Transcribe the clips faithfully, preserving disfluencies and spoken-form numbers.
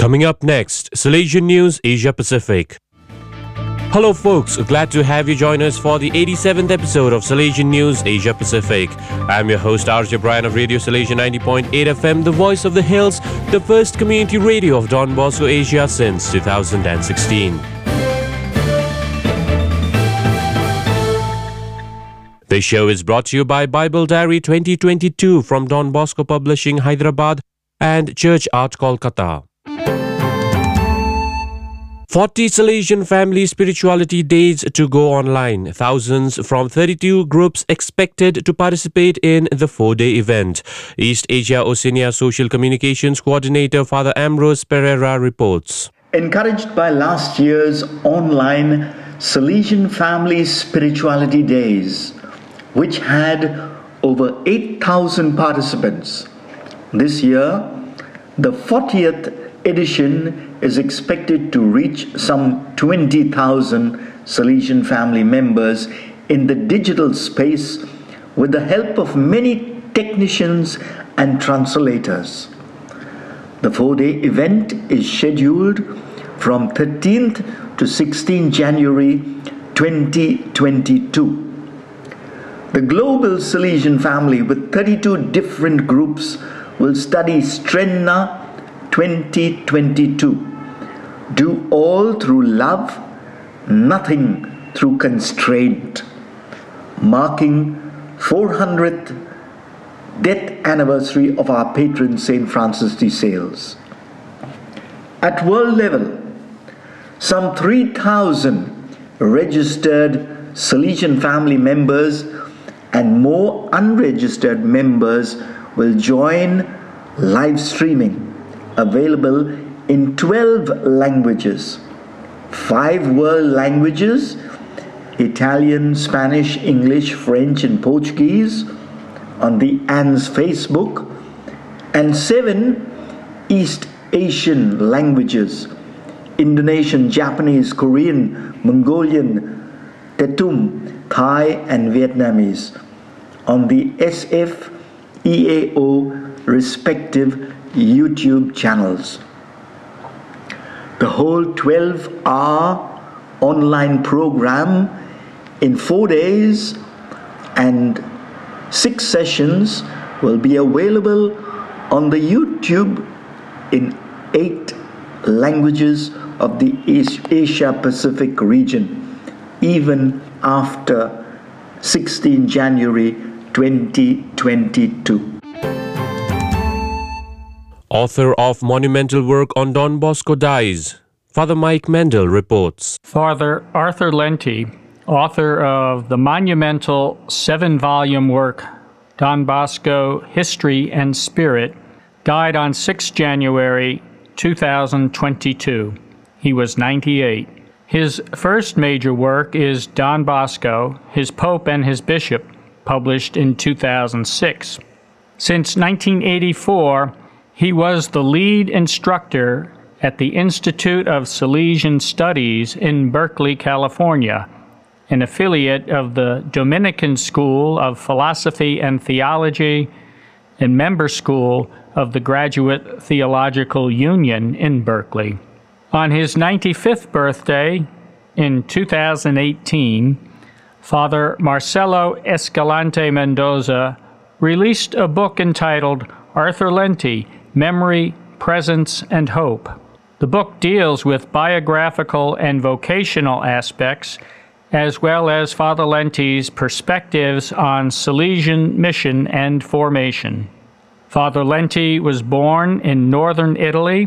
Coming up next, Salesian News Asia Pacific. Hello folks, glad to have you join us for the eighty-seventh episode of Salesian News Asia Pacific. I'm your host R J Bryan of Radio Salesian ninety point eight F M, the voice of the hills, the first community radio of Don Bosco Asia since two thousand sixteen. This show is brought to you by Bible Diary twenty twenty-two from Don Bosco Publishing, Hyderabad and Church Art, Kolkata. forty Salesian Family Spirituality Days to go online. Thousands from thirty-two groups expected to participate in the four-day event. East Asia Oceania Social Communications Coordinator Father Ambrose Pereira reports. Encouraged by last year's online Salesian Family Spirituality Days, which had over eight thousand participants, this year the fortieth edition is expected to reach some twenty thousand Salesian family members in the digital space with the help of many technicians and translators. The four-day event is scheduled from thirteenth to sixteenth January twenty twenty-two. The global Salesian family with thirty-two different groups will study Strenna twenty twenty-two. Do all through love, nothing through constraint, marking four hundredth death anniversary of our patron Saint Francis de Sales. At world level, some three thousand registered Salesian family members and more unregistered members will join live streaming, available in twelve languages, five world languages, Italian, Spanish, English, French and Portuguese, on the A N S Facebook, and seven East Asian languages, Indonesian, Japanese, Korean, Mongolian, Tetum, Thai and Vietnamese, on the S F, E A O respective YouTube channels. The whole twelve-hour online program in four days and six sessions will be available on the YouTube in eight languages of the Asia Pacific region, even after sixteenth January twenty twenty-two. Author of monumental work on Don Bosco dies, Father Mike Mendel reports. Father Arthur Lenti, author of the monumental seven-volume work Don Bosco, History and Spirit, died on sixth January two thousand twenty-two. He was ninety-eight. His first major work is Don Bosco, His Pope and His Bishop, published in two thousand six. Since nineteen eighty-four, he was the lead instructor at the Institute of Salesian Studies in Berkeley, California, an affiliate of the Dominican School of Philosophy and Theology and member school of the Graduate Theological Union in Berkeley. On his ninety-fifth birthday in two thousand eighteen, Father Marcelo Escalante Mendoza released a book entitled Arthur Lenti, Memory, Presence, and Hope. The book deals with biographical and vocational aspects, as well as Father Lenti's perspectives on Salesian mission and formation. Father Lenti was born in northern Italy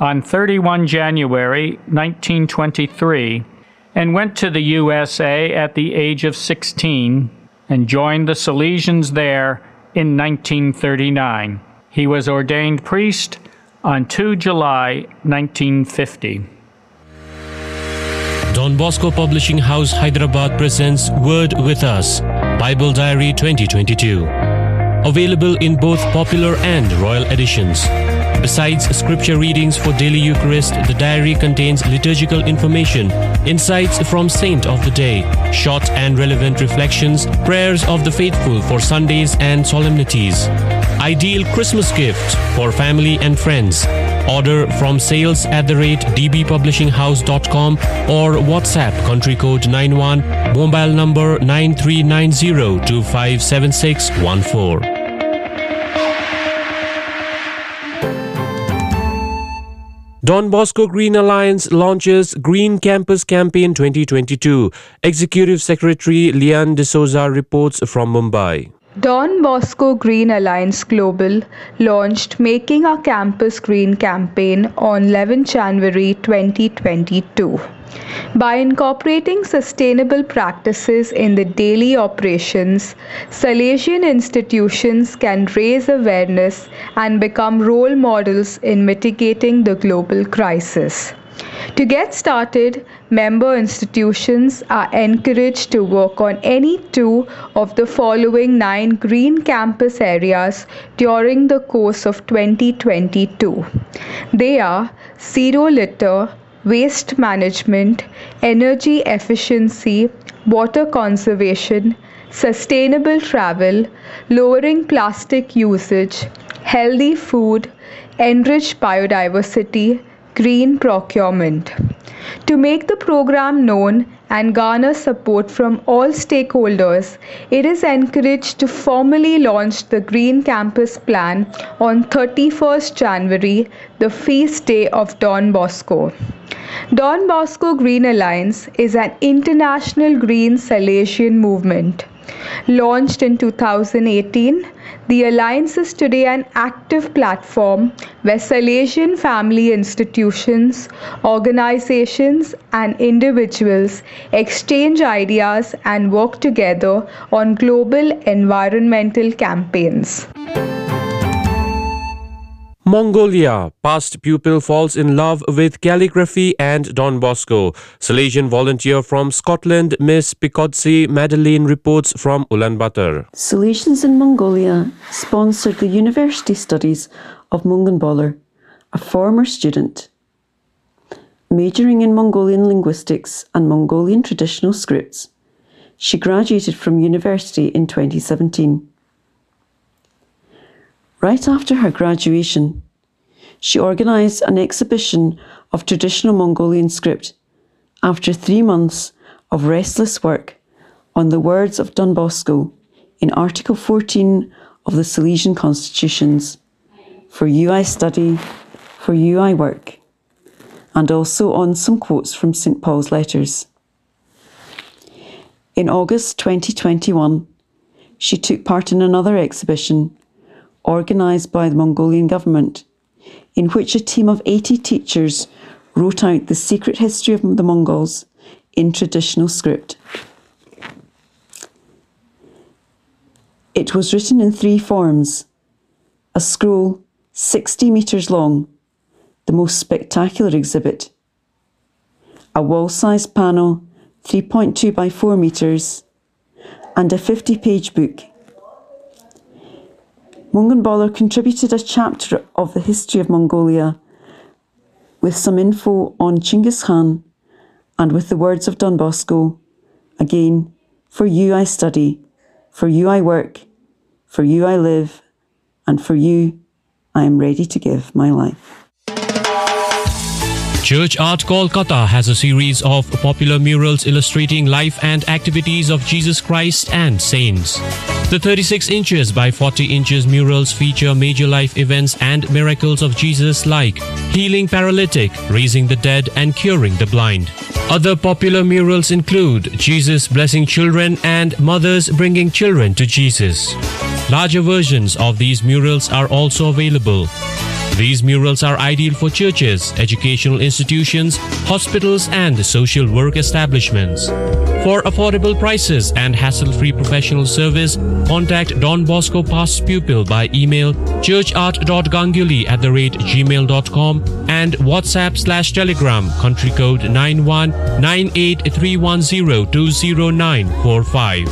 on thirty-first January nineteen twenty-three and went to the U S A at the age of sixteen and joined the Salesians there in nineteen thirty-nine. He was ordained priest on second July nineteen fifty. Don Bosco Publishing House, Hyderabad presents Word With Us, Bible Diary twenty twenty-two. Available in both popular and royal editions. Besides scripture readings for daily Eucharist, the diary contains liturgical information, insights from Saint of the Day, short and relevant reflections, prayers of the faithful for Sundays and solemnities. Ideal Christmas gift for family and friends. Order from sales at the rate dbpublishinghouse.com or WhatsApp country code nine one, mobile number nine three nine zero two five seven six one four. Don Bosco Green Alliance launches Green Campus Campaign twenty twenty-two. Executive Secretary Leanne de Souza reports from Mumbai. Don Bosco Green Alliance Global launched Making Our Campus Green campaign on eleventh of January twenty twenty-two. By incorporating sustainable practices in the daily operations, Salesian institutions can raise awareness and become role models in mitigating the global crisis. To get started, member institutions are encouraged to work on any two of the following nine green campus areas during the course of twenty twenty-two. They are zero litter, waste management, energy efficiency, water conservation, sustainable travel, lowering plastic usage, healthy food, enriched biodiversity, green procurement. To make the program known and garner support from all stakeholders, it is encouraged to formally launch the Green Campus Plan on thirty-first of January, the feast day of Don Bosco. Don Bosco Green Alliance is an international green Salesian movement. Launched in two thousand eighteen, the Alliance is today an active platform where Salesian family institutions, organizations, and individuals exchange ideas and work together on global environmental campaigns. Mongolia. Past pupil falls in love with calligraphy and Don Bosco. Salesian volunteer from Scotland, Miss Picotsi Madeline reports from Ulaanbaatar. Salesians in Mongolia sponsored the university studies of Mungun Bala, a former student. Majoring in Mongolian linguistics and Mongolian traditional scripts, she graduated from university in twenty seventeen. Right after her graduation, she organised an exhibition of traditional Mongolian script after three months of restless work on the words of Don Bosco in Article fourteen of the Salesian Constitutions, "For you I study, for you I work," and also on some quotes from Saint Paul's letters. In August twenty twenty-one, she took part in another exhibition organised by the Mongolian government, in which a team of eighty teachers wrote out the secret history of the Mongols in traditional script. It was written in three forms: a scroll sixty metres long, the most spectacular exhibit; a wall-sized panel three point two by four metres, and a fifty-page book. Mungun Bala contributed a chapter of the history of Mongolia with some info on Chinggis Khan and with the words of Don Bosco, again, "For you I study, for you I work, for you I live, and for you I am ready to give my life." Church Art Kolkata has a series of popular murals illustrating life and activities of Jesus Christ and saints. The thirty-six inches by forty inches murals feature major life events and miracles of Jesus, like healing paralytic, raising the dead, and curing the blind. Other popular murals include Jesus blessing children and mothers bringing children to Jesus. Larger versions of these murals are also available. These murals are ideal for churches, educational institutions, hospitals, and social work establishments. For affordable prices and hassle-free professional service, contact Don Bosco past pupil by email churchart.ganguly at the rate gmail.com and WhatsApp slash Telegram country code nine one nine eight three one zero two zero nine four five.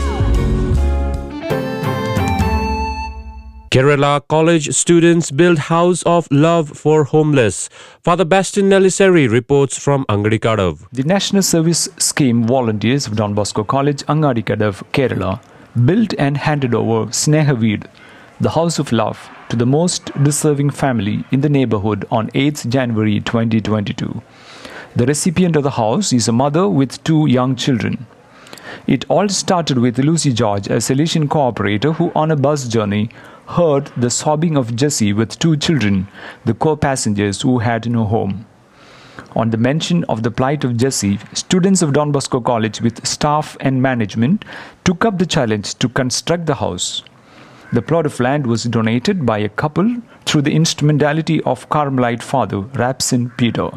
Kerala college students build house of love for homeless. Father Bastin Neliseri reports from Angadikadavu. The National Service Scheme volunteers of Don Bosco College, Angadikadavu, Kerala, built and handed over Snehaweed, the House of Love, to the most deserving family in the neighborhood on the eighth of January twenty twenty-two. The recipient of the house is a mother with two young children. It all started with Lucy George, a Salesian cooperator who, on a bus journey, heard the sobbing of Jessie with two children, the co-passengers who had no home. On the mention of the plight of Jessie, students of Don Bosco College with staff and management took up the challenge to construct the house. The plot of land was donated by a couple through the instrumentality of Carmelite Father Rapsin Peter.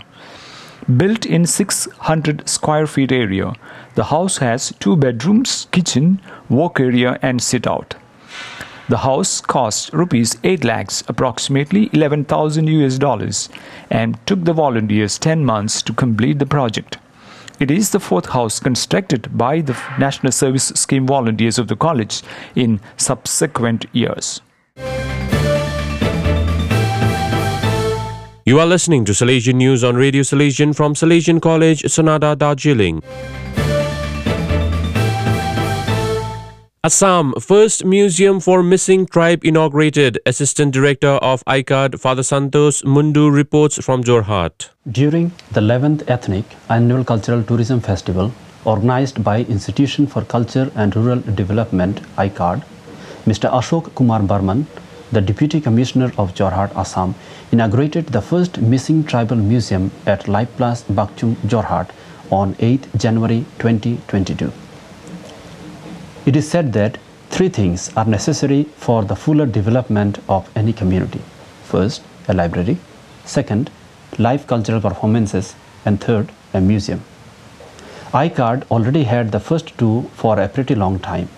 Built in six hundred square feet area, the house has two bedrooms, kitchen, walk area and sit-out. The house cost rupees eight lakhs, approximately eleven thousand US dollars, and took the volunteers ten months to complete the project. It is the fourth house constructed by the National Service Scheme volunteers of the college in subsequent years. You are listening to Salesian News on Radio Salesian from Salesian College, Sonada, Darjeeling. Assam, first museum for missing tribe inaugurated. Assistant Director of I CARD, Father Santos Mundu, reports from Jorhat. During the eleventh Ethnic Annual Cultural Tourism Festival, organized by Institution for Culture and Rural Development, I CARD, Mister Ashok Kumar Barman, the Deputy Commissioner of Jorhat, Assam, inaugurated the first missing tribal museum at Life Plus Bakchum, Jorhat on the eighth of January twenty twenty-two. It is said that three things are necessary for the fuller development of any community. First, a library. Second, live cultural performances. And third, a museum. I CARD already had the first two for a pretty long time.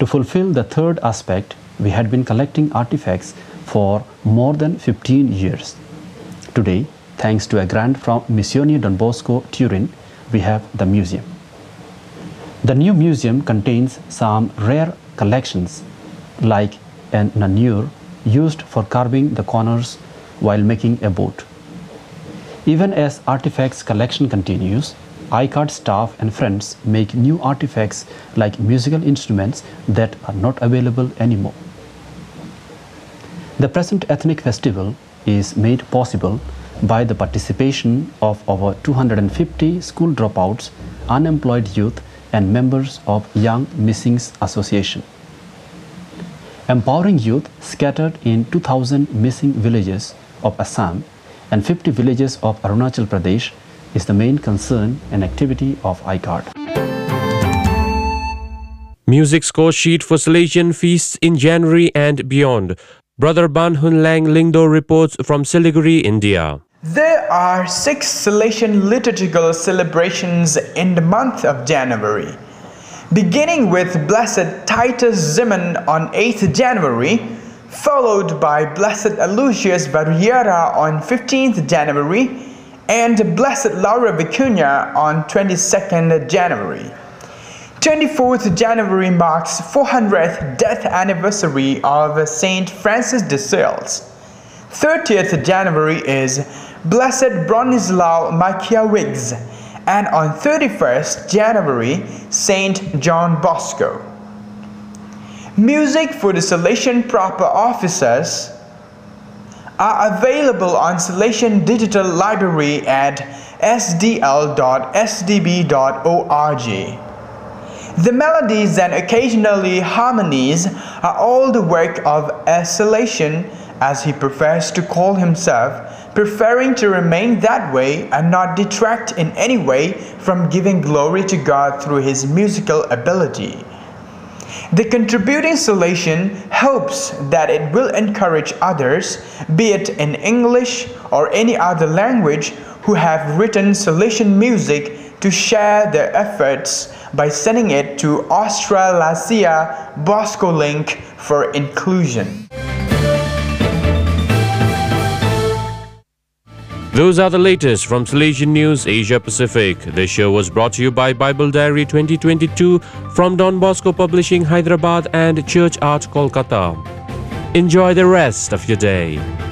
To fulfill the third aspect, we had been collecting artifacts for more than fifteen years. Today, thanks to a grant from Missioni Don Bosco Turin, we have the museum. The new museum contains some rare collections like an nanure used for carving the corners while making a boat. Even as artifacts collection continues, I CARD staff and friends make new artifacts like musical instruments that are not available anymore. The present ethnic festival is made possible by the participation of over two hundred fifty school dropouts, unemployed youth, and members of Young Missings Association. Empowering youth scattered in two thousand missing villages of Assam and fifty villages of Arunachal Pradesh is the main concern and activity of I CARD. Music score sheet for Salesian feasts in January and beyond. Brother Ban Hun Lang Lingdo reports from Siliguri, India. There are six Salesian liturgical celebrations in the month of January. Beginning with Blessed Titus Zeman on the eighth of January, followed by Blessed Lucius Barriera on the fifteenth of January, and Blessed Laura Vicuña on the twenty-second of January. the twenty-fourth of January marks four hundredth death anniversary of Saint Francis de Sales. thirtieth of January is Blessed Bronislaw Markiewicz, and on the thirty-first of January, Saint John Bosco. Music for the Salesian proper officers are available on Salesian Digital Library at s d l dot s d b dot org. The melodies and occasionally harmonies are all the work of a Salesian, as he prefers to call himself, preferring to remain that way and not detract in any way from giving glory to God through his musical ability. The contributing Salesian hopes that it will encourage others, be it in English or any other language, who have written Salesian music to share their efforts by sending it to Australasia Bosco Link for inclusion. Those are the latest from Salesian News Asia Pacific. This show was brought to you by Bible Diary twenty twenty-two from Don Bosco Publishing, Hyderabad, and Church Art, Kolkata. Enjoy the rest of your day.